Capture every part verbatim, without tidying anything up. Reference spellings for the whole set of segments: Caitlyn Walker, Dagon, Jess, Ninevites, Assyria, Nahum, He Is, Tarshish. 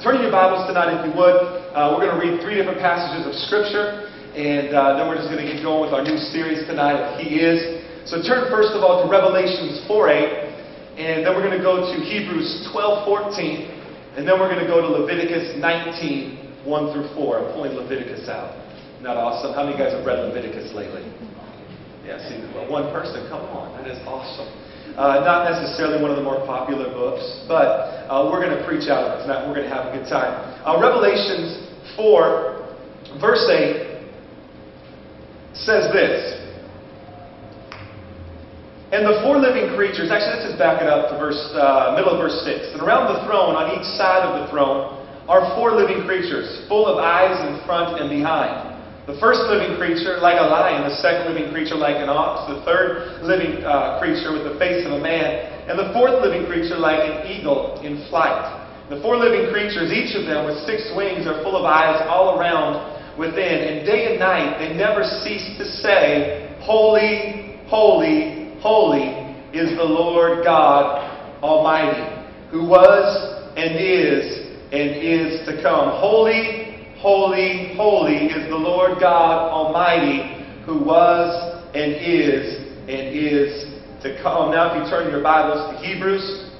Turn in your Bibles tonight if you would. Uh, we're going to read three different passages of Scripture, and uh, then we're just going to get going with our new series tonight of He Is. So turn first of all to Revelations four eight, and then we're going to go to Hebrews twelve fourteen, and then we're going to go to Leviticus nineteen one through four. I'm pulling Leviticus out. Not awesome. How many of you guys have read Leviticus lately? Yeah, I see one person. Come on. That is awesome. Uh, not necessarily one of the more popular books, but uh, we're going to preach out of it tonight. We're going to have a good time. Uh, Revelations four, verse eight says this. And the four living creatures, actually this is backing up to verse, uh, middle of verse six. And around the throne, on each side of the throne, are four living creatures, full of eyes in front and behind. The first living creature, like a lion. The second living creature, like an ox. The third living uh, creature with the face of a man. And the fourth living creature, like an eagle in flight. The four living creatures, each of them with six wings, are full of eyes all around within. And day and night they never cease to say, Holy, holy, holy is the Lord God Almighty, who was and is and is to come. Holy, holy, holy is the Lord God Almighty, who was and is and is to come. Now if you turn your Bibles to Hebrews.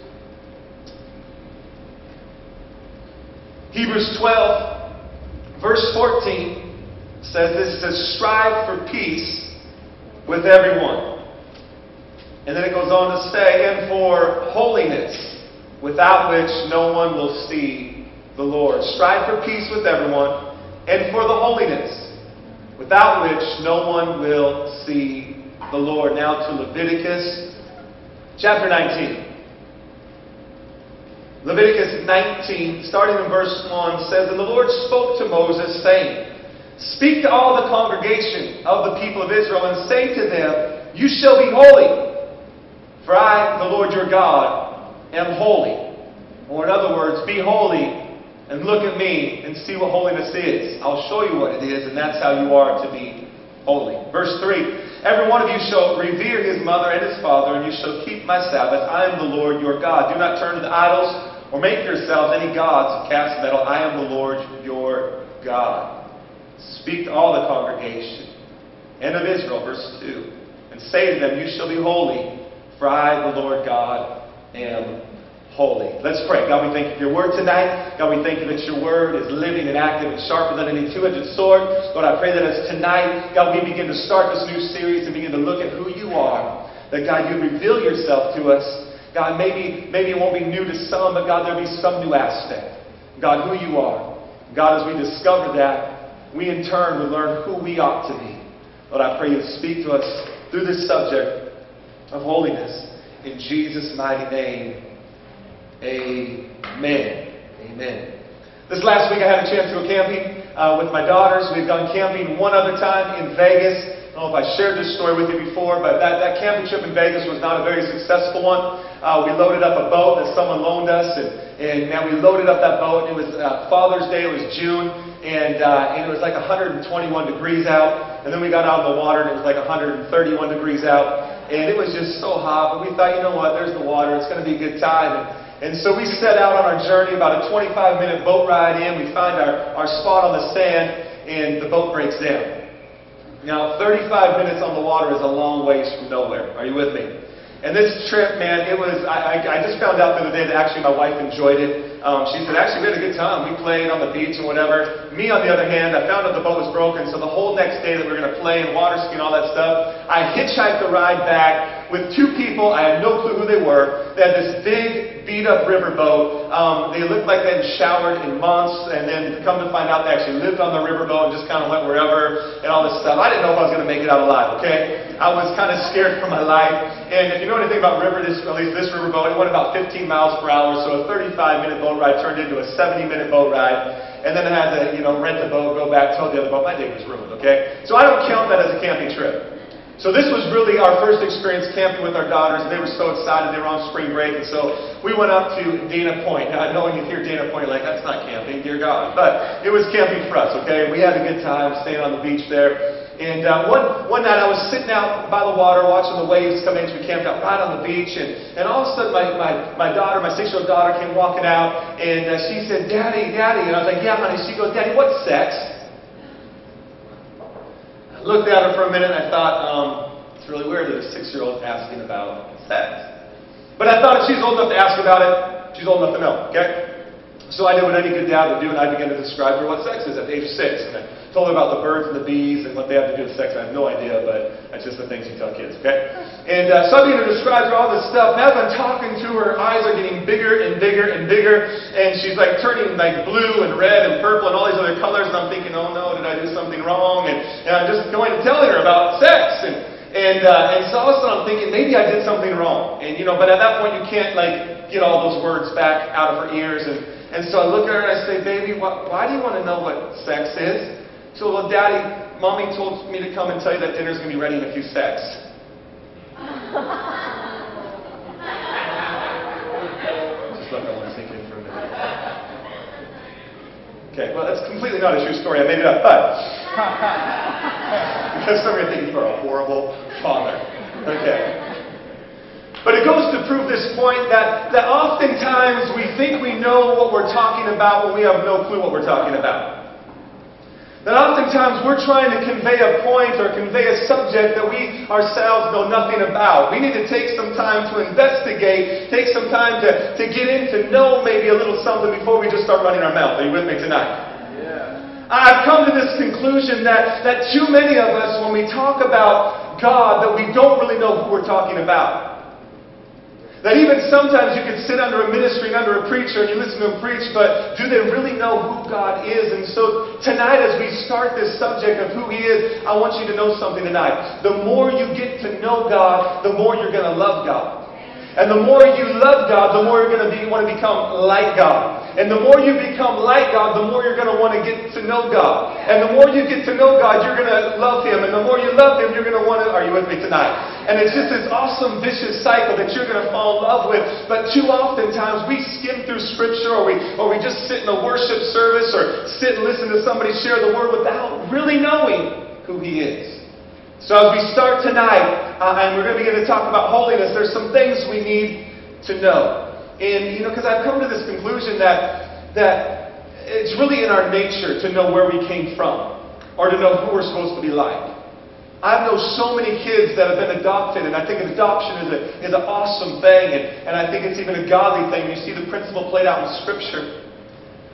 Hebrews twelve, verse fourteen says this. It says, strive for peace with everyone. And then it goes on to say, and for holiness, without which no one will see the Lord. Strive for peace with everyone, and for the holiness, without which no one will see the Lord. Now to Leviticus chapter nineteen. Leviticus nineteen, starting in verse one, says, and the Lord spoke to Moses, saying, speak to all the congregation of the people of Israel, and say to them, you shall be holy, for I, the Lord your God, am holy. Or in other words, be holy, and look at me and see what holiness is. I'll show you what it is, and that's how you are to be holy. Verse three. Every one of you shall revere his mother and his father, and you shall keep my Sabbath. I am the Lord your God. Do not turn to the idols or make yourselves any gods of cast metal. I am the Lord your God. Speak to all the congregation and of Israel, verse two, and say to them, you shall be holy, for I, the Lord God, am holy. Holy. Let's pray. God, we thank you for your word tonight. God, we thank you that your word is living and active and sharper than any two-edged sword. Lord, I pray that as tonight, God, we begin to start this new series and begin to look at who you are. That, God, you reveal yourself to us. God, maybe, maybe it won't be new to some, but, God, there'll be some new aspect. God, who you are. God, as we discover that, we in turn will learn who we ought to be. Lord, I pray you speak to us through this subject of holiness. In Jesus' mighty name. Amen. Amen. This last week I had a chance to go camping uh, with my daughters. We've gone camping one other time in Vegas. I don't know if I shared this story with you before, but that, that camping trip in Vegas was not a very successful one. Uh, we loaded up a boat that someone loaned us, and, and man, we loaded up that boat. And it was uh, Father's Day, it was June, and, uh, and it was like one hundred twenty-one degrees out. And then we got out of the water, and it was like one hundred thirty-one degrees out. And it was just so hot, but we thought, you know what, there's the water, it's going to be a good time. And, And so we set out on our journey, about a twenty-five minute boat ride in. We find our, our spot on the sand, and the boat breaks down. Now, thirty-five minutes on the water is a long ways from nowhere. Are you with me? And this trip, man, it was, I, I, I just found out the other day that actually my wife enjoyed it. Um, she said, actually, we had a good time. We played on the beach and whatever. Me, on the other hand, I found out the boat was broken, so the whole next day that we were going to play and water ski and all that stuff, I hitchhiked the ride back with two people. I had no clue who they were. They had this big, beat-up riverboat. Um, they looked like they had showered in months, and then come to find out they actually lived on the riverboat and just kind of went wherever and all this stuff. I didn't know if I was going to make it out alive, okay? I was kind of scared for my life. And if you know anything about river, this, at least this riverboat, it went about fifteen miles per hour, so a thirty-five minute boat ride turned into a seventy minute boat ride. And then I had to, you know, rent the boat, go back, tow the other boat. My day was ruined, okay? So I don't count that as a camping trip. So this was really our first experience camping with our daughters. They were so excited. They were on spring break. And so we went up to Dana Point. Now, I know when you hear Dana Point, you're like, that's not camping, dear God. But it was camping for us, okay? We had a good time staying on the beach there. And uh, one, one night I was sitting out by the water watching the waves come in as we camped out right on the beach. And, and all of a sudden my, my, my daughter, my six-year-old daughter came walking out. And uh, she said, "Daddy, Daddy." And I was like, "Yeah, honey." She goes, "Daddy, what's sex?" I looked at her for a minute and I thought, um, it's really weird that a six-year-old asking about sex. But I thought if she's old enough to ask about it, she's old enough to know, okay? So I did what any good dad would do, and I began to describe to her what sex is at age six. And I told her about the birds and the bees and what they have to do with sex. I have no idea, but that's just the things you tell kids, okay? And uh, so I began to describe to her all this stuff. And as I'm talking to her, her eyes are getting bigger and bigger and bigger. And she's like turning like blue and red and purple and all these other colors. And I'm thinking, oh no, did I do something wrong? And, and I'm just going to tell her about sex. And, and, uh, and so all of a sudden I'm thinking, maybe I did something wrong. And, you know, but at that point you can't like get all those words back out of her ears. And And so I look at her and I say, "Baby, why, why do you want to know what sex is?" She goes, "Well, Daddy, Mommy told me to come and tell you that dinner's going to be ready in a few secs." Just let that one sink in for a minute. Okay, well, that's completely not a true story. I made it up, but because some of you are thinking you're a horrible father. Okay. But it goes to prove this point that, that oftentimes we think we know what we're talking about when we have no clue what we're talking about. That oftentimes we're trying to convey a point or convey a subject that we ourselves know nothing about. We need to take some time to investigate, take some time to, to get in to know maybe a little something before we just start running our mouth. Are you with me tonight? I've come to this conclusion that, that too many of us, when we talk about God, that we don't really know who we're talking about. That even sometimes you can sit under a ministry and under a preacher and you listen to him preach, but do they really know who God is? And so tonight as we start this subject of who He is, I want you to know something tonight. The more you get to know God, the more you're going to love God. And the more you love God, the more you're going to be, want to become like God. And the more you become like God, the more you're going to want to get to know God. And the more you get to know God, you're going to love Him. And the more you love Him, you're going to want to... Are you with me tonight? And it's just this awesome vicious cycle that you're going to fall in love with. But too often times we skim through Scripture, or we, or we just sit in a worship service or sit and listen to somebody share the Word without really knowing who He is. So as we start tonight, uh, and we're going to begin to talk about holiness, there's some things we need to know. And, you know, because I've come to this conclusion that, that it's really in our nature to know where we came from or to know who we're supposed to be like. I know so many kids that have been adopted, and I think adoption is, a, is an awesome thing, and, and I think it's even a godly thing. You see the principle played out in Scripture.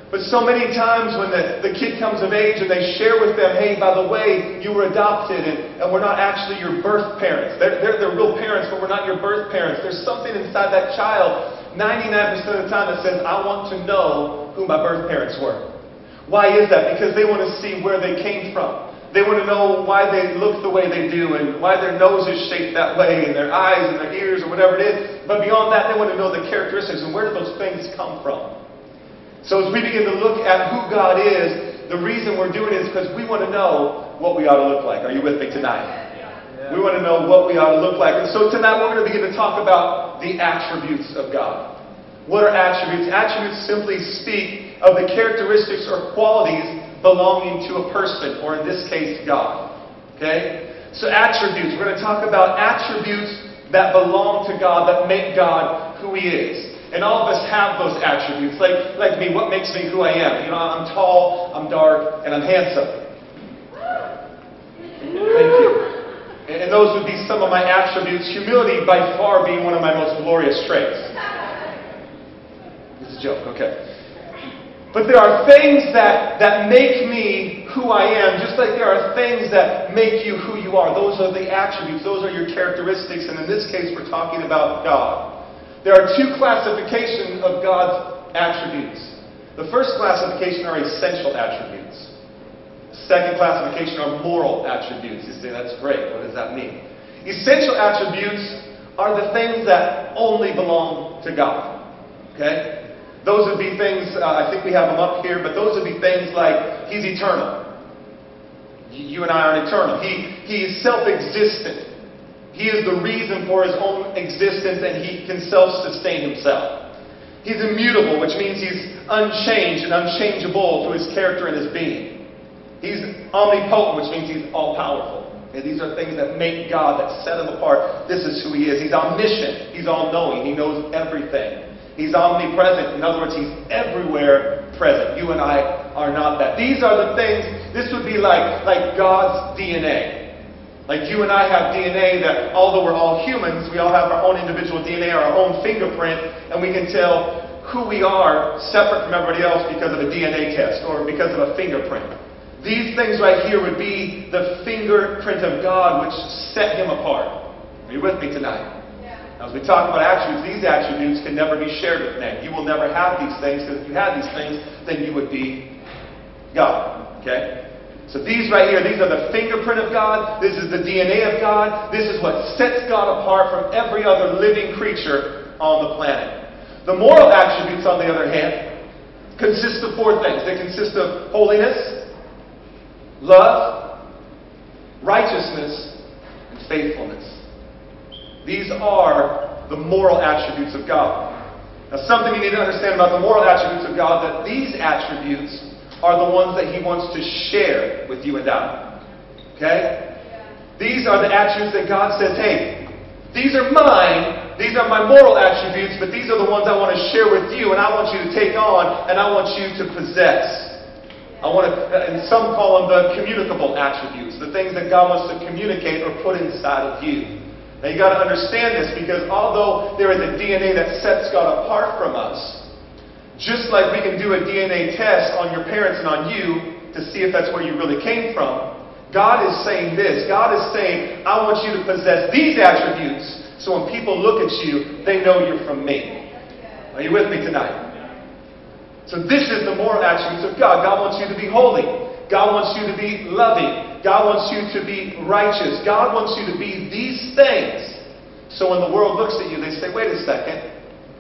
But so many times when the, the kid comes of age and they share with them, hey, by the way, you were adopted, and, and we're not actually your birth parents. They're, they're, they're real parents, but we're not your birth parents. There's something inside that child ninety-nine percent of the time that says, I want to know who my birth parents were. Why is that? Because they want to see where they came from. They want to know why they look the way they do and why their nose is shaped that way and their eyes and their ears or whatever it is. But beyond that, they want to know the characteristics and where did those things come from. So as we begin to look at who God is, the reason we're doing it is because we want to know what we ought to look like. Are you with me tonight? Yeah. We want to know what we ought to look like. And so tonight we're going to begin to talk about the attributes of God. What are attributes? Attributes simply speak of the characteristics or qualities belonging to a person, or in this case, God. Okay? So attributes. We're going to talk about attributes that belong to God, that make God who He is. And all of us have those attributes. Like, like me, what makes me who I am? You know, I'm tall, I'm dark, and I'm handsome. Thank you. And those would be some of my attributes. Humility, by far, being one of my most glorious traits. It's a joke, okay. But there are things that, that make me who I am, just like there are things that make you who you are. Those are the attributes. Those are your characteristics. And in this case, we're talking about God. There are two classifications of God's attributes. The first classification are essential attributes. The second classification are moral attributes. You say, that's great. What does that mean? Essential attributes are the things that only belong to God. Okay? Those would be things, uh, I think we have them up here, but those would be things like, He's eternal. You and I aren't eternal. He, he is self-existent. He is the reason for His own existence, and He can self-sustain Himself. He's immutable, which means He's unchanged and unchangeable through His character and His being. He's omnipotent, which means He's all-powerful. And these are things that make God, that set him apart. This is who he is. He's omniscient. He's all-knowing. He knows everything. He's omnipresent. In other words, he's everywhere present. You and I are not that. These are the things, this would be like, like God's D N A. Like you and I have D N A that, although we're all humans, we all have our own individual D N A, our own fingerprint, and we can tell who we are separate from everybody else because of a D N A test or because of a fingerprint. These things right here would be the fingerprint of God, which set him apart. Are you with me tonight? Yeah. Now, as we talk about attributes, these attributes can never be shared with men. You will never have these things, because if you had these things, then you would be God. Okay? So these right here, these are the fingerprint of God. This is the D N A of God. This is what sets God apart from every other living creature on the planet. The moral attributes, on the other hand, consist of four things. They consist of holiness, love, righteousness, and faithfulness. These are the moral attributes of God. Now, something you need to understand about the moral attributes of God, that these attributes are the ones that he wants to share with you and I. Okay? Yeah. These are the attributes that God says, hey, these are mine. These are my moral attributes, but these are the ones I want to share with you, and I want you to take on, and I want you to possess. I want to, and some call them the communicable attributes, the things that God wants to communicate or put inside of you. Now you've got to understand this, because although there is a D N A that sets God apart from us, just like we can do a D N A test on your parents and on you to see if that's where you really came from, God is saying this. God is saying, I want you to possess these attributes. So when people look at you, they know you're from me. Are you with me tonight? So this is the moral attributes of God. God wants you to be holy. God wants you to be loving. God wants you to be righteous. God wants you to be these things. So when the world looks at you, they say, wait a second.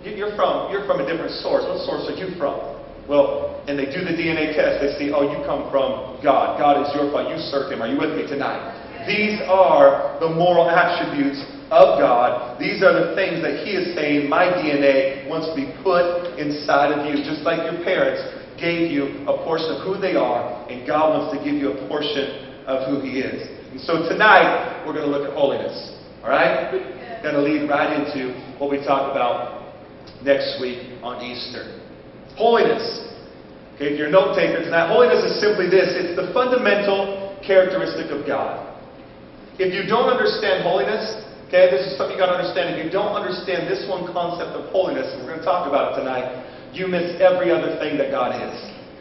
You're from, you're from a different source. What source are you from? Well, and they do the D N A test. They see, oh, you come from God. God is your father. You serve him. Are you with me tonight? These are the moral attributes of God. These are the things that he is saying, my D N A wants to be put inside of you, just like your parents gave you a portion of who they are, and God wants to give you a portion of who he is. And so tonight, we're going to look at holiness. Alright? Going to lead right into what we talk about next week on Easter. Holiness. Okay, if you're a note taker tonight, holiness is simply this. It's the fundamental characteristic of God. If you don't understand holiness, okay, this is something you've got to understand. If you don't understand this one concept of holiness, and we're going to talk about it tonight, you miss every other thing that God is.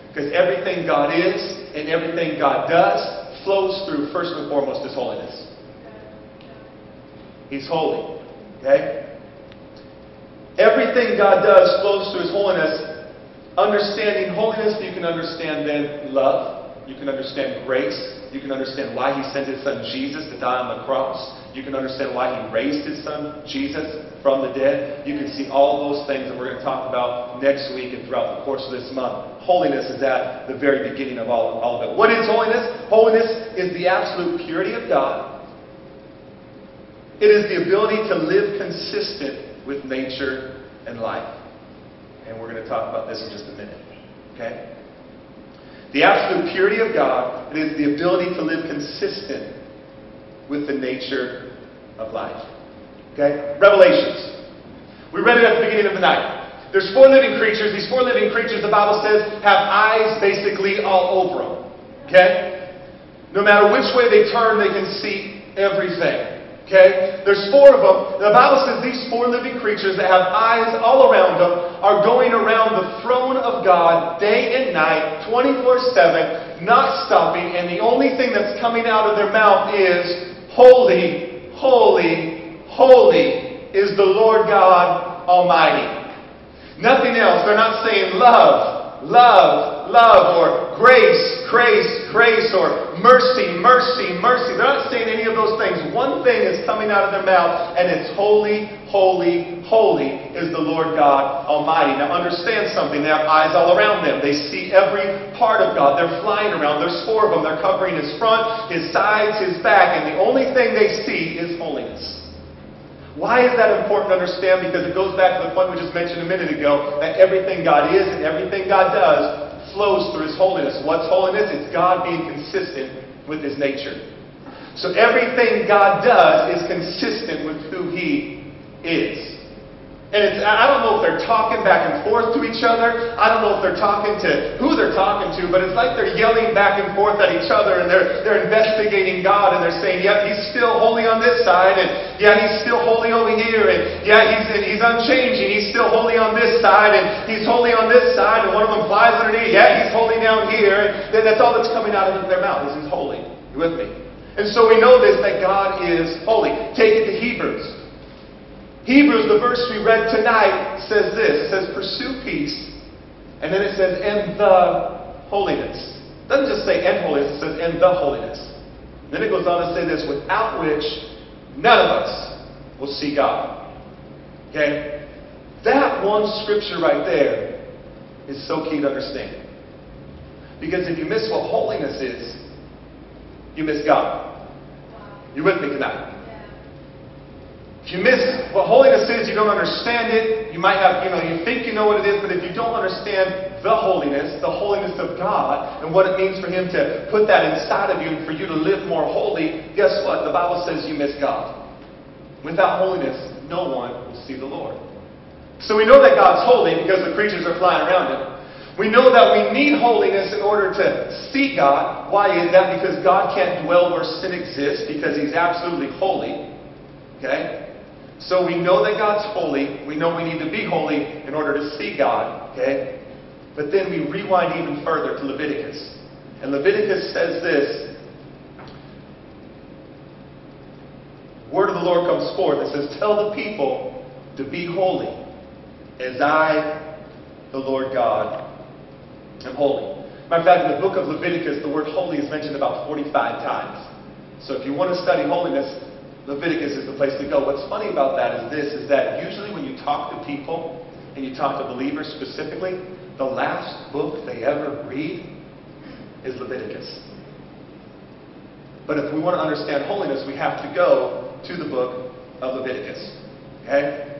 Because everything God is and everything God does flows through, first and foremost, his holiness. He's holy. Okay? Everything God does flows through his holiness. Understanding holiness, you can understand then love. You can understand grace. You can understand why he sent his son Jesus to die on the cross. You can understand why he raised his son, Jesus, from the dead. You can see all those things that we're going to talk about next week and throughout the course of this month. Holiness is at the very beginning of all, all of it. What is holiness? Holiness is the absolute purity of God. It is the ability to live consistent with nature and life. And we're going to talk about this in just a minute. Okay? The absolute purity of God, it is the ability to live consistent with the nature of life. Okay? Revelations. We read it at the beginning of the night. There's four living creatures. These four living creatures, the Bible says, have eyes basically all over them. Okay? No matter which way they turn, they can see everything. Okay? There's four of them. The Bible says these four living creatures that have eyes all around them are going around the throne of God day and night, twenty-four seven, not stopping, and the only thing that's coming out of their mouth is holy. Holy, holy is the Lord God Almighty. Nothing else. They're not saying love, love, love, or grace, grace, grace, or mercy, mercy, mercy. They're not saying any of those things. One thing is coming out of their mouth, and it's holy, holy, holy is the Lord God Almighty. Now understand something. They have eyes all around them. They see every part of God. They're flying around. There's four of them. They're covering his front, his sides, his back, and the only thing they see is holiness. Why is that important to understand? Because it goes back to the point we just mentioned a minute ago, that everything God is and everything God does flows through his holiness. What's holiness? It's God being consistent with his nature. So everything God does is consistent with who He is. And it's, I don't know if they're talking back and forth to each other. I don't know if they're talking to who they're talking to, but it's like they're yelling back and forth at each other, and they're, they're investigating God, and they're saying, yeah, He's still holy on this side, and yeah, He's still holy over here, and yeah, He's, and he's unchanging. He's still holy on this side, and He's holy on this side, and one of them implies underneath, yeah, He's holy down here. And that's all that's coming out of their mouth is He's holy. You with me? And so we know this, that God is holy. Take it to Hebrews. Hebrews, the verse we read tonight, says this. It says, pursue peace. And then it says, and the holiness. It doesn't just say and holiness. It says, and the holiness. Then it goes on to say this, without which none of us will see God. Okay? That one scripture right there is so key to understanding. Because if you miss what holiness is, you miss God. You with me tonight? If you miss what holiness is, you don't understand it. You might have, you know, you think you know what it is, but if you don't understand the holiness, the holiness of God, and what it means for Him to put that inside of you and for you to live more holy, guess what? The Bible says you miss God. Without holiness, no one will see the Lord. So we know that God's holy because the creatures are flying around Him. We know that we need holiness in order to see God. Why is that? Because God can't dwell where sin exists because He's absolutely holy. Okay? So we know that God's holy. We know we need to be holy in order to see God. Okay? But then we rewind even further to Leviticus. And Leviticus says this. Word of the Lord comes forth. It says, tell the people to be holy as I, the Lord God, and holy. Matter of fact, in the book of Leviticus, the word holy is mentioned about forty-five times. So if you want to study holiness, Leviticus is the place to go. What's funny about that is this, is that usually when you talk to people, and you talk to believers specifically, the last book they ever read is Leviticus. But if we want to understand holiness, we have to go to the book of Leviticus. Okay?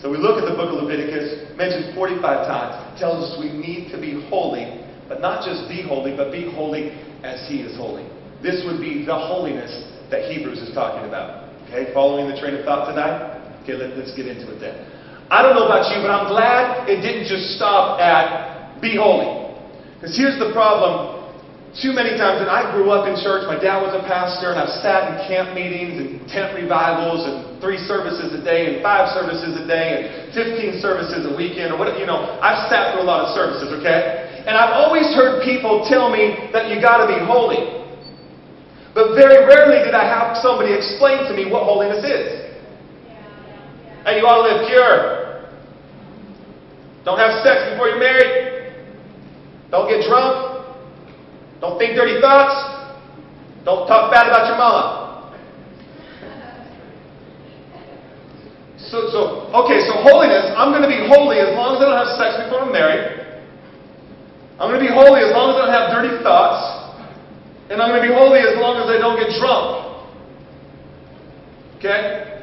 So we look at the book of Leviticus, mentioned forty-five times, tells us we need to be holy, but not just be holy, but be holy as He is holy. This would be the holiness that Hebrews is talking about. Okay, following the train of thought tonight? Okay, let, let's get into it then. I don't know about you, but I'm glad it didn't just stop at be holy. Because here's the problem. Too many times, and I grew up in church, my dad was a pastor, and I've sat in camp meetings and tent revivals and three services a day and five services a day and fifteen services a weekend or whatever. You know, I've sat through a lot of services, okay? And I've always heard people tell me that you got to be holy. But very rarely did I have somebody explain to me what holiness is. Yeah, yeah, yeah. Hey, you ought to live pure. Don't have sex before you're married. Don't get drunk. Don't think dirty thoughts. Don't talk bad about your mama. So, so, okay, so holiness, I'm going to be holy as long as I don't have sex before I'm married. I'm going to be holy as long as I don't have dirty thoughts. And I'm going to be holy as long as I don't get drunk. Okay?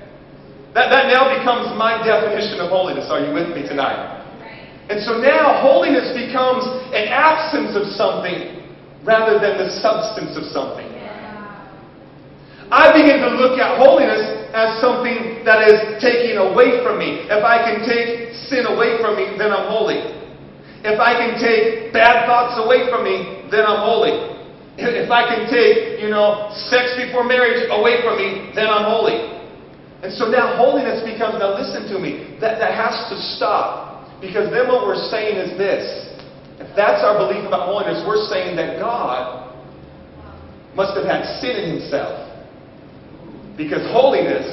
That, that now becomes my definition of holiness. Are you with me tonight? And so now holiness becomes an absence of something rather than the substance of something. I begin to look at holiness as something that is taken away from me. If I can take sin away from me, then I'm holy. If I can take bad thoughts away from me, then I'm holy. If I can take, you know, sex before marriage away from me, then I'm holy. And so now holiness becomes, now listen to me, that, that has to stop. Because then what we're saying is this. If that's our belief about holiness, we're saying that God must have had sin in Himself. Because holiness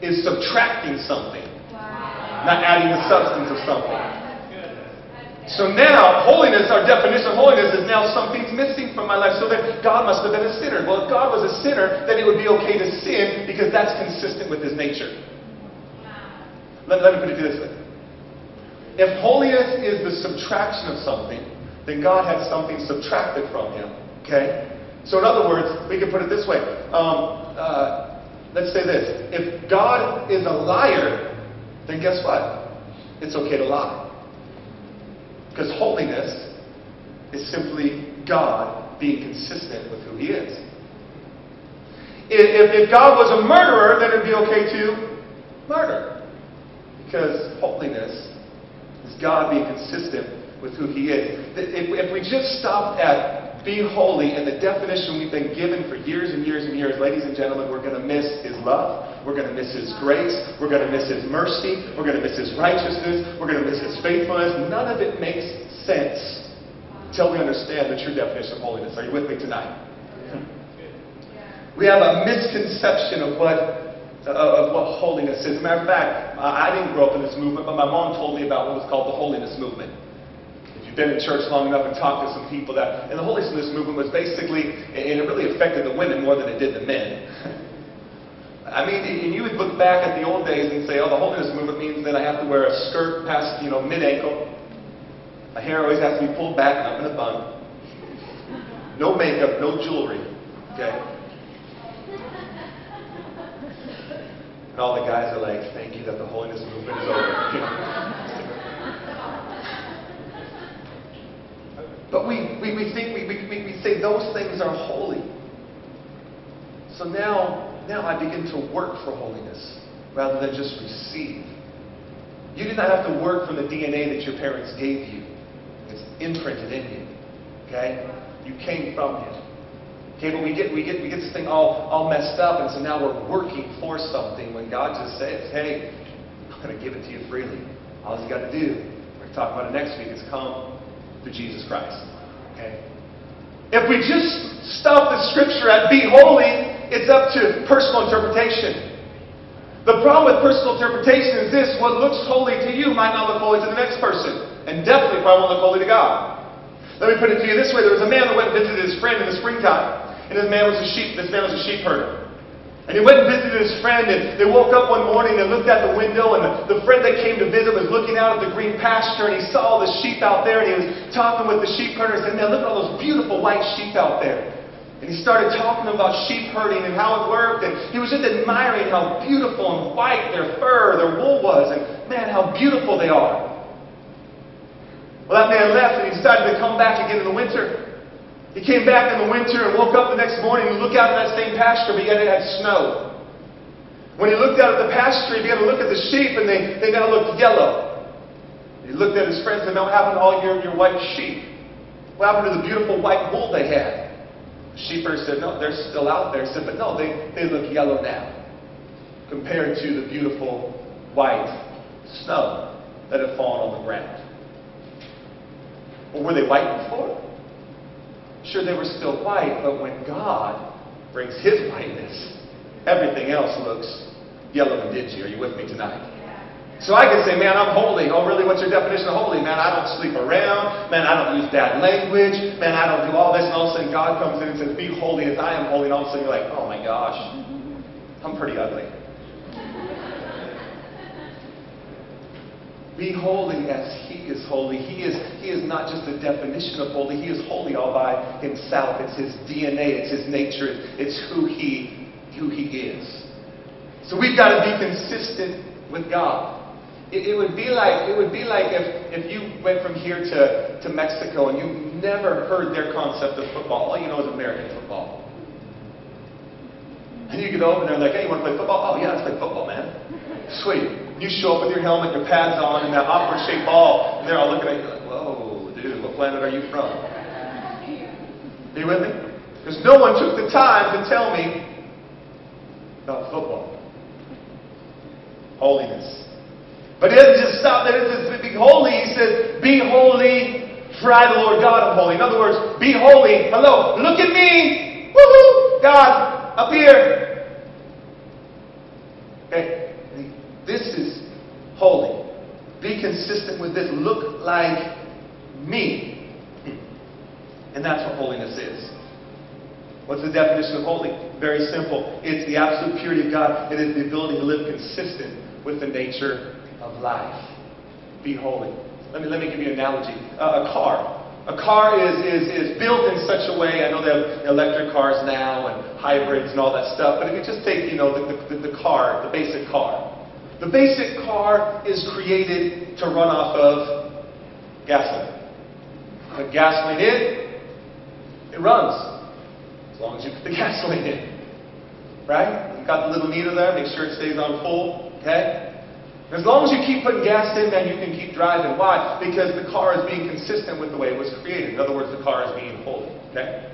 is subtracting something, wow, not adding the substance of something. So now, holiness, our definition of holiness, is now something's missing from my life. So that God must have been a sinner. Well, if God was a sinner, then it would be okay to sin because that's consistent with His nature. Let, let me put it this way. If holiness is the subtraction of something, then God had something subtracted from Him. Okay? So in other words, we can put it this way. Um, Uh, let's say this. If God is a liar, then guess what? It's okay to lie. Because holiness is simply God being consistent with who He is. If, if God was a murderer, then it'd be okay to murder. Because holiness is God being consistent with who He is. If, if we just stopped at be holy and the definition we've been given for years and years and years, ladies and gentlemen, we're going to miss His love. We're going to miss His grace. We're going to miss His mercy. We're going to miss His righteousness. We're going to miss His faithfulness. None of it makes sense until we understand the true definition of holiness. Are you with me tonight? We have a misconception of what, uh, of what holiness is. As a matter of fact, I didn't grow up in this movement, but my mom told me about what was called the holiness movement. If you've been in church long enough and talked to some people, that, and the holiness movement was basically, and it really affected the women more than it did the men. I mean, and you would look back at the old days and say, oh, the holiness movement means that I have to wear a skirt past, you know, mid-ankle. My hair always has to be pulled back and I'm in a bun. No makeup, no jewelry. Okay? And all the guys are like, thank you that the holiness movement is over. You know? But we, we, we think, we, we, we say those things are holy. So now, now I begin to work for holiness rather than just receive. You do not have to work from the D N A that your parents gave you. It's imprinted in you. Okay? You came from it. Okay, but we get we get we get this thing all all messed up, and so now we're working for something when God just says, hey, I'm gonna give it to you freely. All you gotta do, we're gonna talk about it next week, is come through Jesus Christ. Okay? If we just stop the scripture at be holy, it's up to personal interpretation. The problem with personal interpretation is this: what looks holy to you might not look holy to the next person, and definitely probably won't look holy to God. Let me put it to you this way. There was a man that went and visited his friend in the springtime. And this man was a sheep, this man was a sheep herder. And he went and visited his friend, and they woke up one morning and looked out the window, and the, the friend that came to visit was looking out at the green pasture, and he saw all the sheep out there, and he was talking with the sheep herder and said, man, look at all those beautiful white sheep out there. And he started talking about sheep herding and how it worked, and he was just admiring how beautiful and white their fur, their wool was, and man, how beautiful they are. Well, that man left and he decided to come back again in the winter. He came back in the winter and woke up the next morning and looked out at that same pasture, but yet it had snow. When he looked out at the pasture, he began to look at the sheep, and they, they now looked yellow. He looked at his friends and said, what happened to all your, your white sheep? What happened to the beautiful white wool they had? Sheepers said, no, they're still out there. He said, but no, they, they look yellow now compared to the beautiful white snow that had fallen on the ground. Well, were they white before? Sure, they were still white, but when God brings His whiteness, everything else looks yellow and dingy. Are you with me tonight? So I can say, man, I'm holy. Oh, really? What's your definition of holy? Man, I don't sleep around. Man, I don't use bad language. Man, I don't do all this. And all of a sudden, God comes in and says, be holy as I am holy. And all of a sudden, you're like, oh my gosh, I'm pretty ugly. Be holy as He is holy. He is, he is not just a definition of holy. He is holy all by Himself. It's His D N A. It's His nature. It's who He, who He is. So we've got to be consistent with God. It, it would be like, it would be like if, if you went from here to, to Mexico and you never heard their concept of football. All you know is American football. And you get over and they're like, hey, you want to play football? Oh, yeah, let's play football, man. Sweet. You show up with your helmet, your pads on, and that awkward-shaped ball, and they're all looking at you like, whoa, dude, what planet are you from? Are you with me? Because no one took the time to tell me about football. Holiness. But it doesn't just stop there. It doesn't just be holy. He says, be holy, for I, the Lord God, am holy. In other words, be holy. Hello. Look at me. Woohoo. God, up here. Okay. This is holy. Be consistent with this. Look like me. And that's what holiness is. What's the definition of holy? Very simple. It's the absolute purity of God. It is the ability to live consistent with the nature of life. Be holy. Let me, let me give you an analogy. Uh, a car. A car is, is, is built in such a way, I know they have electric cars now and hybrids and all that stuff, but if you just take, you know, the, the, the car, the basic car. The basic car is created to run off of gasoline. Put gasoline in, it runs. As long as you put the gasoline in. right? You got the little needle there, make sure it stays on full, okay? As long as you keep putting gas in, man, you can keep driving. Why? Because the car is being consistent with the way it was created. In other words, the car is being holy, okay?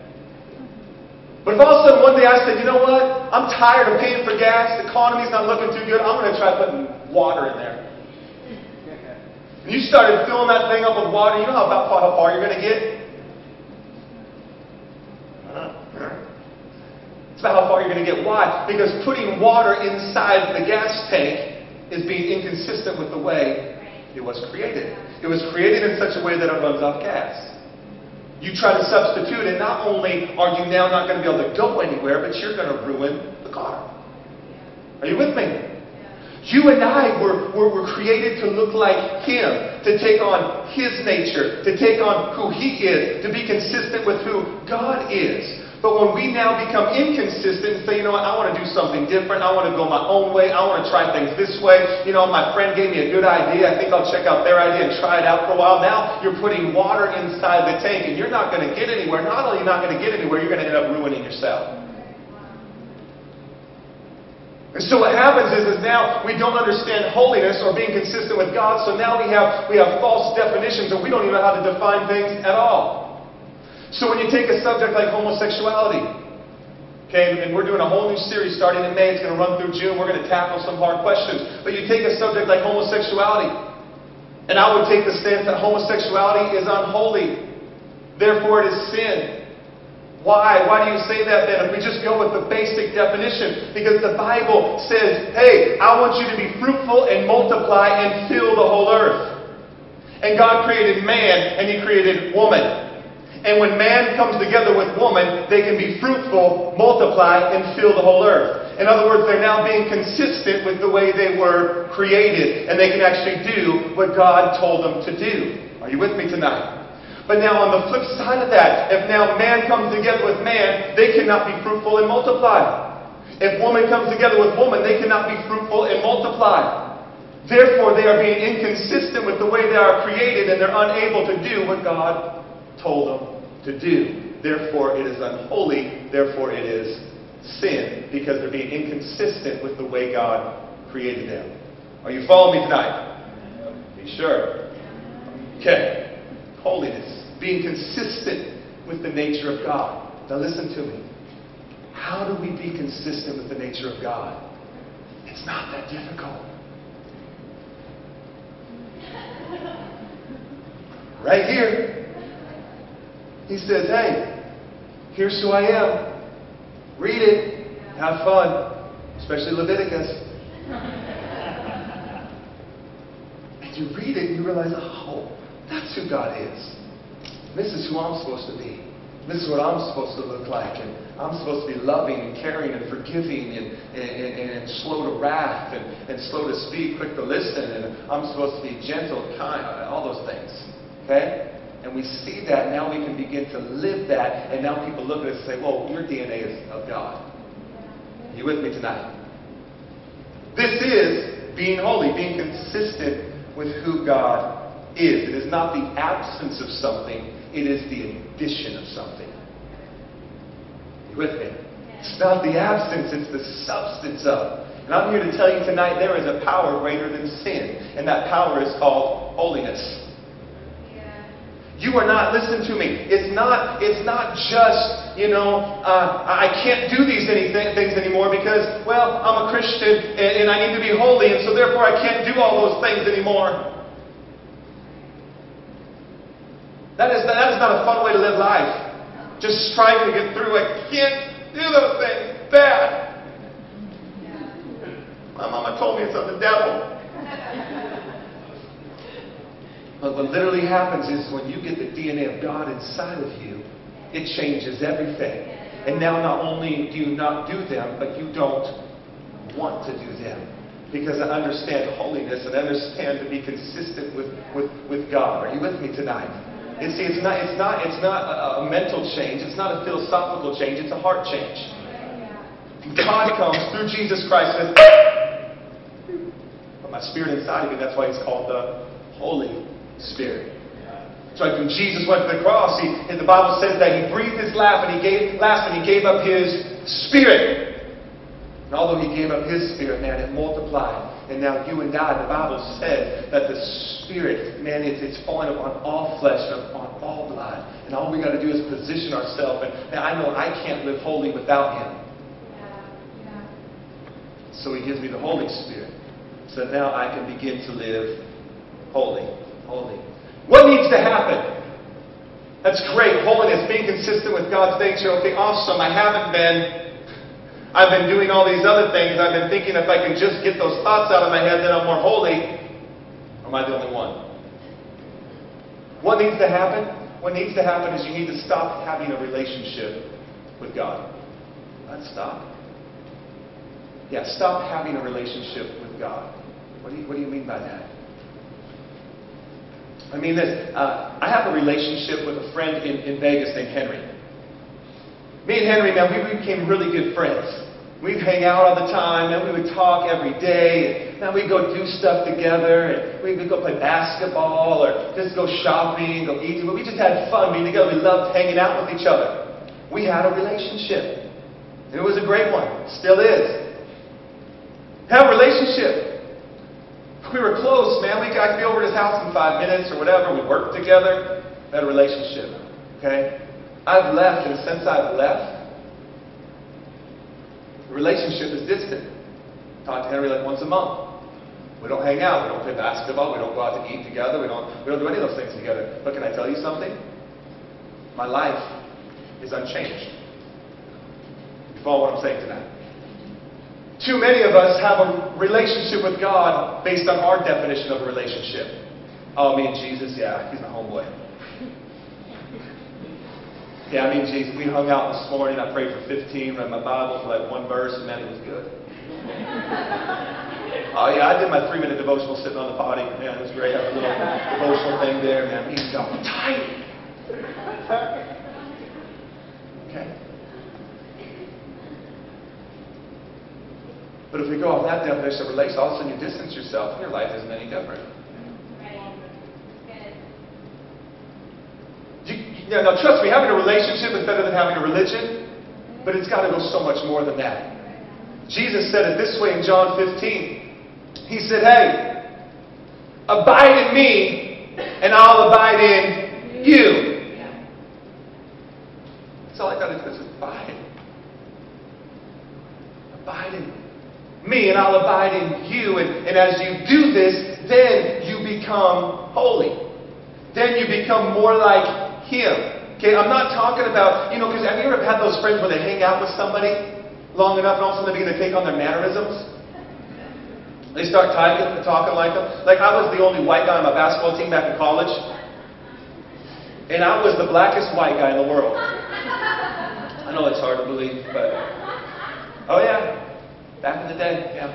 But if all of a sudden one day I said, you know what? I'm tired of paying for gas. The economy's not looking too good. I'm going to try putting water in there. And you started filling that thing up with water. You know how about how far you're going to get? It's about how far you're going to get. Why? Because putting water inside the gas tank is being inconsistent with the way it was created. It was created in such a way that it runs off gas. You try to substitute, and not only are you now not going to be able to go anywhere, but you're going to ruin the car. Are you with me? You and I were, were, were created to look like Him, to take on His nature, to take on who He is, to be consistent with who God is. But when we now become inconsistent and say, you know what, I want to do something different, I want to go my own way, I want to try things this way, you know, my friend gave me a good idea, I think I'll check out their idea and try it out for a while. Now you're putting water inside the tank and you're not going to get anywhere. Not only are you not going to get anywhere, you're going to end up ruining yourself. And so what happens is, is now we don't understand holiness or being consistent with God, so now we have, we have false definitions and we don't even know how to define things at all. So when you take a subject like homosexuality, okay, and we're doing a whole new series starting in May, it's going to run through June, we're going to tackle some hard questions, but you take a subject like homosexuality, and I would take the stance that homosexuality is unholy, therefore it is sin. Why? Why do you say that then? If we just go with the basic definition. Because the Bible says, hey, I want you to be fruitful and multiply and fill the whole earth. And God created man and He created woman. And when man comes together with woman, they can be fruitful, multiply, and fill the whole earth. In other words, they're now being consistent with the way they were created. And they can actually do what God told them to do. Are you with me tonight? But now on the flip side of that, if now man comes together with man, they cannot be fruitful and multiply. If woman comes together with woman, they cannot be fruitful and multiply. Therefore, they are being inconsistent with the way they are created and they're unable to do what God told them to do. Therefore, it is unholy. Therefore, it is sin because they're being inconsistent with the way God created them. Are you following me tonight? Be sure. Okay. Holiness. Being consistent with the nature of God. Now listen to me. How do we be consistent with the nature of God? It's not that difficult. Right here. He says, hey, here's who I am. Read it. Have fun. Especially Leviticus. And you read it and you realize, oh, that's who God is. This is who I'm supposed to be. This is what I'm supposed to look like. And I'm supposed to be loving and caring and forgiving and, and, and, and slow to wrath and, and slow to speak, quick to listen. And I'm supposed to be gentle, kind, all those things. Okay? And we see that. Now we can begin to live that. And now people look at us and say, whoa, your D N A is of God. Are you with me tonight? This is being holy, being consistent with who God is. It is not the absence of something. It is the addition of something. You with me? It's not the absence, it's the substance of. And I'm here to tell you tonight there is a power greater than sin. And that power is called holiness. Yeah. You are not, listen to me, it's not, it's not just, you know, uh, I can't do these any th things anymore because, well, I'm a Christian and, and I need to be holy and so therefore I can't do all those things anymore. That is, that is not a fun way to live life. Just striving to get through. I can't do those things. Bad. My mama told me it's of the devil. But what literally happens is when you get the D N A of God inside of you, it changes everything. And now not only do you not do them, but you don't want to do them. Because I understand holiness and I understand to be consistent with, with, with God. Are you with me tonight? And see, it's not, it's not, it's not a, a mental change. It's not a philosophical change. It's a heart change. God comes through Jesus Christ and says, but my spirit inside of me, that's why He's called the Holy Spirit. So when Jesus went to the cross, he, and the Bible says that He breathed His last and he gave, last and he gave up His spirit. And although he gave up his spirit, man, it multiplied. And now you and I, the Bible said that the spirit, man, it's, it's falling upon all flesh, upon all blood. And all we got to do is position ourselves. And man, I know I can't live holy without him. Yeah. Yeah. So he gives me the Holy Spirit. So now I can begin to live holy. Holy. What needs to happen? That's great. Holiness, being consistent with God's nature. Okay, awesome. I haven't been. I've been doing all these other things. I've been thinking if I can just get those thoughts out of my head, then I'm more holy. Or am I the only one? What needs to happen? What needs to happen is you need to stop having a relationship with God. Let's stop. Yeah, stop having a relationship with God. What do you, what do you mean by that? I mean this, uh, I have a relationship with a friend in, in Vegas named Henry. Me and Henry, man, we became really good friends. We'd hang out all the time, and we would talk every day, and we'd go do stuff together, and we'd go play basketball, or just go shopping, go eat, but we just had fun being together. We loved hanging out with each other. We had a relationship. It was a great one. Still is. Have a relationship. We were close, man. We got to be over at his house in five minutes or whatever. We worked together. We had a relationship. Okay? I've left, and since I've left, the relationship is distant. Talk to Henry like once a month. We don't hang out. We don't play basketball. We don't go out to eat together. We don't, we don't do any of those things together. But can I tell you something? My life is unchanged. You follow what I'm saying tonight? Too many of us have a relationship with God based on our definition of a relationship. Oh, me and Jesus, yeah, he's my homeboy. Yeah, I mean, Jesus, we hung out this morning, I prayed for fifteen, read my Bible for like one verse, and man, it was good. Oh yeah, I did my three-minute devotional sitting on the potty. Man, it was great, I had a little devotional thing there, man, he's got me tight. Okay. But if we go off that definition of relationship, all of a sudden you distance yourself and your life isn't any different. Right. Good. You, you know, now, trust me, having a relationship is better than having a religion, but it's got to go so much more than that. Jesus said it this way in John fifteen. He said, hey, abide in me, and I'll abide in you. Yeah. That's all I got to do is abide. Abide in me. me and I'll abide in you. And, and as you do this, then you become holy. Then you become more like him. Okay, I'm not talking about, you know, because have you ever had those friends where they hang out with somebody long enough and all of a sudden they begin to take on their mannerisms? They start talking, talking like them. Like I was the only white guy on my basketball team back in college. And I was the blackest white guy in the world. I know it's hard to believe, but oh yeah. Back in the day, yeah.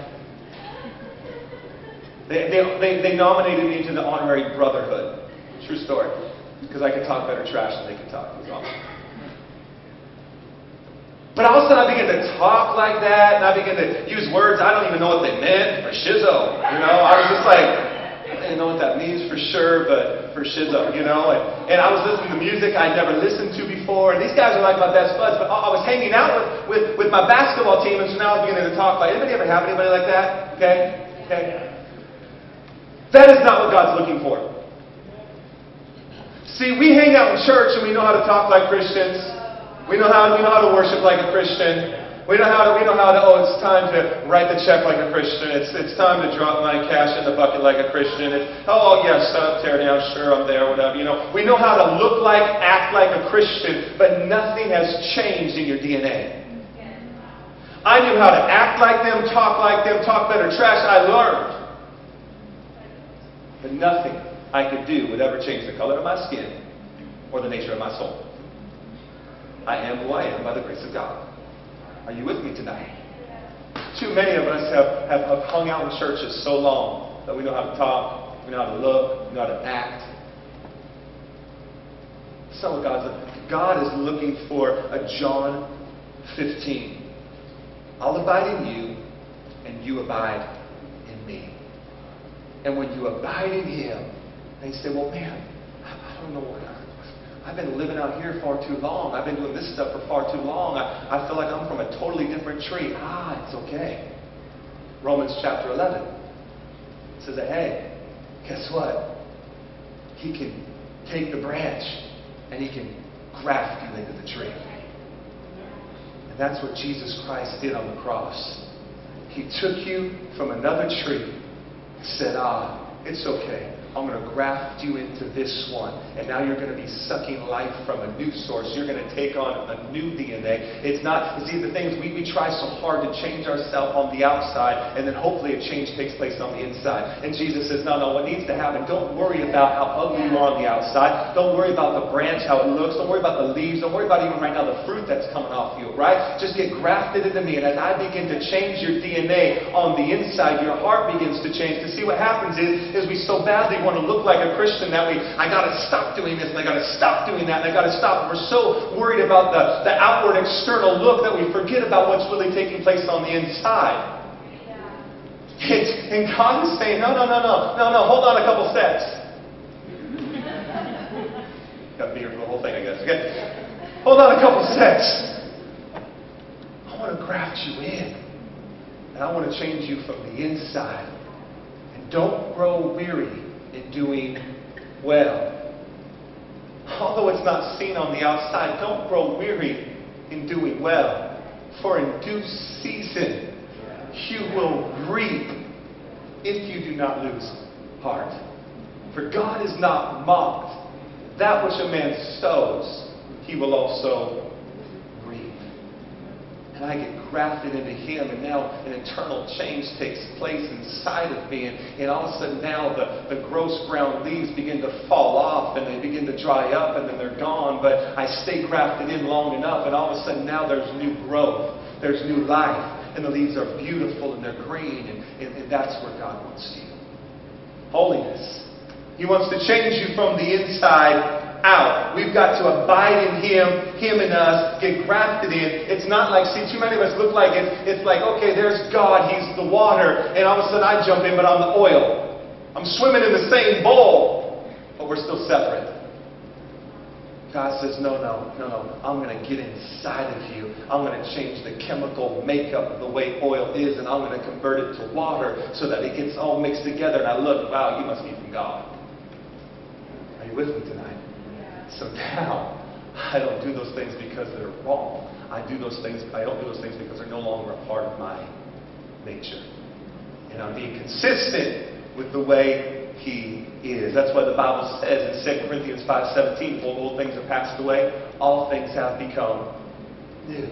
They, they, they, they nominated me to the honorary brotherhood. True story. Because I could talk better trash than they could talk. It was awesome. But all of a sudden I began to talk like that, and I began to use words I don't even know what they meant for shizzo. You know, I was just like, I didn't know what that means for sure, but for shizzo, you know. And, and I was listening to music I'd never listened to before, and these guys are like my best buds, but I was hanging out with With, with my basketball team, and so now I'm beginning to talk about it. Anybody ever have anybody like that? Okay? Okay? That is not what God's looking for. See, we hang out in church and we know how to talk like Christians. We know how we know how to worship like a Christian. We know how to we know how to oh it's time to write the check like a Christian. It's it's time to drop my cash in the bucket like a Christian. It's, oh yes, yeah, tear down, sure I'm there, whatever. You know, we know how to look like, act like a Christian, but nothing has changed in your D N A. I knew how to act like them, talk like them, talk better trash. I learned. But nothing I could do would ever change the color of my skin or the nature of my soul. I am who I am by the grace of God. Are you with me tonight? Too many of us have, have, have hung out in churches so long that we know how to talk, we know how to look, we know how to act. That's not what God's looking for. God is looking for a John fifteen. I'll abide in you, and you abide in me. And when you abide in him, they say, well, man, I don't know what I, I've been living out here far too long. I've been doing this stuff for far too long. I, I feel like I'm from a totally different tree. Ah, it's okay. Romans chapter eleven says that, hey, guess what? He can take the branch and he can graft you into the tree. And that's what Jesus Christ did on the cross. He took you from another tree and said, ah, it's okay. I'm going to graft you into this one. And now you're going to be sucking life from a new source. You're going to take on a new D N A. It's not, you see, the thing is, we, we try so hard to change ourselves on the outside, and then hopefully a change takes place on the inside. And Jesus says, no, no, what needs to happen, don't worry about how ugly you are on the outside. Don't worry about the branch, how it looks. Don't worry about the leaves. Don't worry about even right now the fruit that's coming off you, right? Just get grafted into me. And as I begin to change your D N A on the inside, your heart begins to change. To see, what happens is, is we so badly want to look like a Christian that we, I got to stop doing this, and I got to stop doing that, and I got to stop. We're so worried about the, the outward external look that we forget about what's really taking place on the inside. Yeah. It's, and God is saying, no, no, no, no, no, no, hold on a couple steps. Got to be here for the whole thing, I guess. Okay? Hold on a couple steps. I want to graft you in, and I want to change you from the inside. And don't grow weary in doing well. Although it's not seen on the outside, don't grow weary in doing well. For in due season you will reap if you do not lose heart. For God is not mocked. That which a man sows, he will also reap. And I get grafted into Him, and now an internal change takes place inside of me, and, and all of a sudden now the, the gross brown leaves begin to fall off, and they begin to dry up, and then they're gone, but I stay grafted in long enough, and all of a sudden now there's new growth, there's new life, and the leaves are beautiful, and they're green, and, and, and that's where God wants you. Holiness. He wants to change you from the inside out. We've got to abide in Him, Him in us, get grafted in. It's not like, see, too many of us look like it. It's like, okay, there's God, He's the water, and all of a sudden I jump in, but I'm the oil. I'm swimming in the same bowl, but we're still separate. God says, no, no, no, no. I'm going to get inside of you. I'm going to change the chemical makeup of the way oil is, and I'm going to convert it to water so that it gets all mixed together, and I look, wow, you must be from God. Are you with me tonight? So now, I don't do those things because they're wrong. I do those things, I don't do those things because they're no longer a part of my nature. And I'm being consistent with the way He is. That's why the Bible says in Second Corinthians five seventeen, for old things have passed away, all things have become new.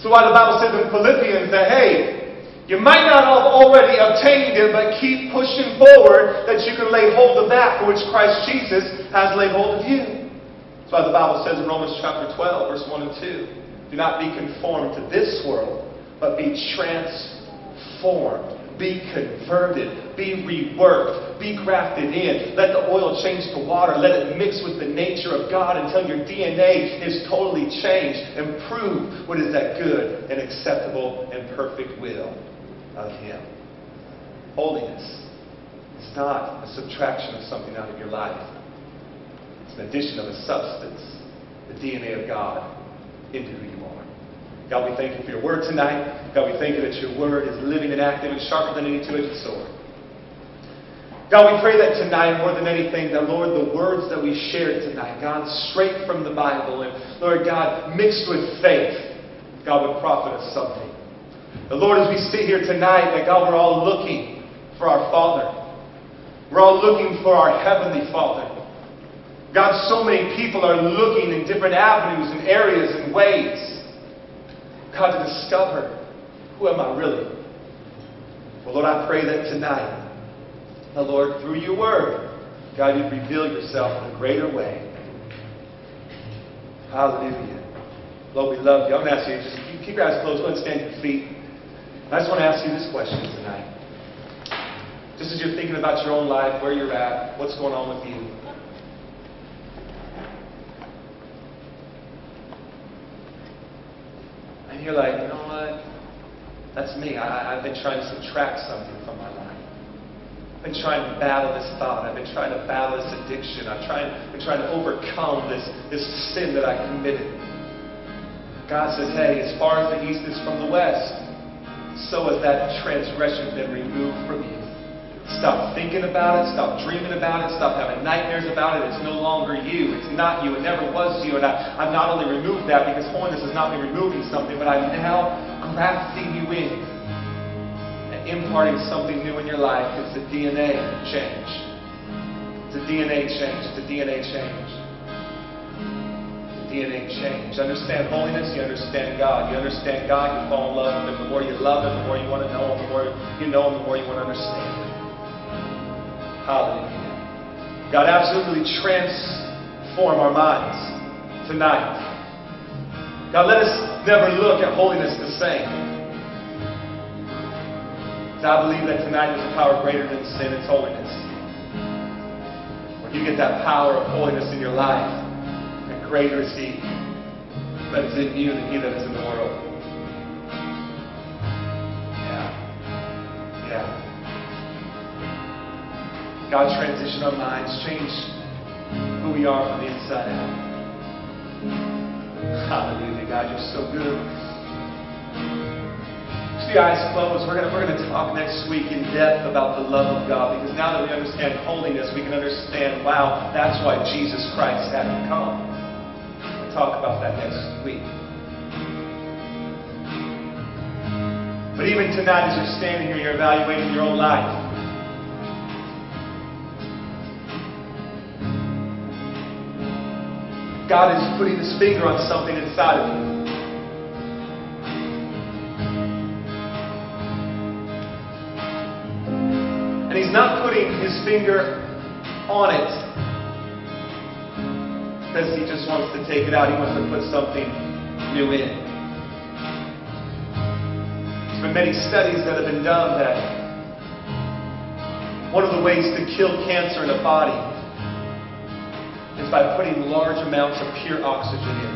So why the Bible says in Philippians that, hey, you might not have already obtained it, but keep pushing forward that you can lay hold of that for which Christ Jesus has laid hold of you. That's why the Bible says in Romans chapter twelve, verse one and two, do not be conformed to this world, but be transformed, be converted, be reworked, be grafted in. Let the oil change to water. Let it mix with the nature of God until your D N A is totally changed. And prove what is that good and acceptable and perfect will of Him. Holiness is not a subtraction of something out of your life. It's an addition of a substance, the D N A of God, into who you are. God, we thank You for Your word tonight. God, we thank You that Your word is living and active and sharper than any two-edged sword. God, we pray that tonight, more than anything, that, Lord, the words that we shared tonight, God, straight from the Bible, and, Lord God, mixed with faith, God would profit us something. But, Lord, as we sit here tonight, that, God, we're all looking for our Father. We're all looking for our Heavenly Father. God, so many people are looking in different avenues and areas and ways, God, to discover, who am I really? Well, Lord, I pray that tonight, the Lord, through Your word, God, You reveal Yourself in a greater way. Hallelujah. Lord, we love You. I'm going to ask you, just keep your eyes closed. Go ahead and stand to your feet. I just want to ask you this question tonight. Just as you're thinking about your own life, where you're at, what's going on with you, and you're like, you know what? That's me. I, I've been trying to subtract something from my life. been trying to battle this thought. I've been trying to battle this addiction. I've trying, been trying to overcome this, this sin that I committed. God says, hey, as far as the east is from the west, so has that transgression been removed from you. Stop thinking about it. Stop dreaming about it. Stop having nightmares about it. It's no longer you. It's not you. It never was you. And I, I've not only removed that, because holiness is not me removing something, but I'm now grafting you in and imparting something new in your life. It's the D N A change. It's a D N A change. It's a D N A change. D N A change. You understand holiness, you understand God. You understand God, you fall in love with Him. The more you love Him, the more you want to know Him, the more you know Him, the more you want to understand Him. Hallelujah. God, absolutely transform our minds tonight. God, let us never look at holiness the same. I believe that tonight is a power greater than sin, it's holiness. When you get that power of holiness in your life, greater is He that is in you than he that is in the world. Yeah. Yeah. God, transition our minds. Change who we are from the inside out. Hallelujah. God, you're so good. Just the eyes closed. We're going we're going to talk next week in depth about the love of God, because now that we understand holiness, we can understand, wow, that's why Jesus Christ had to come. Talk about that next week. But even tonight, as you're standing here, you're evaluating your own life. God is putting His finger on something inside of you. And He's not putting His finger on it because He just wants to take it out. He wants to put something new in. There's been many studies that have been done that one of the ways to kill cancer in a body is by putting large amounts of pure oxygen in.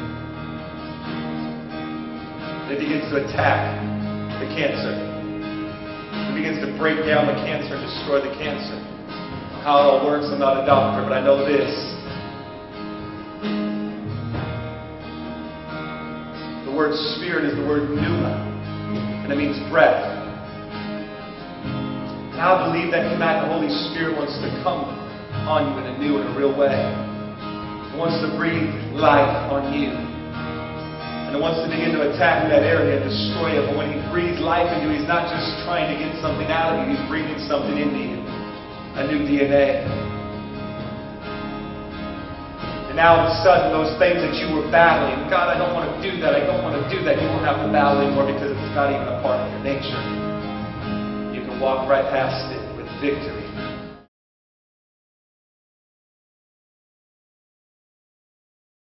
It begins to attack the cancer. It begins to break down the cancer and destroy the cancer. How it all works, I'm not a doctor, but I know this. The word spirit is the word pneuma, and it means breath. And I believe that tonight the Holy Spirit wants to come on you in a new and a real way. It wants to breathe life on you. And it wants to begin to attack that area and destroy it. But when He breathes life into you, He's not just trying to get something out of you. He's breathing something into you. A new D N A. And now all of a sudden, those things that you were battling, God, I don't want to do that, I don't want to do that, you won't have to battle anymore, because it's not even a part of your nature. You can walk right past it with victory.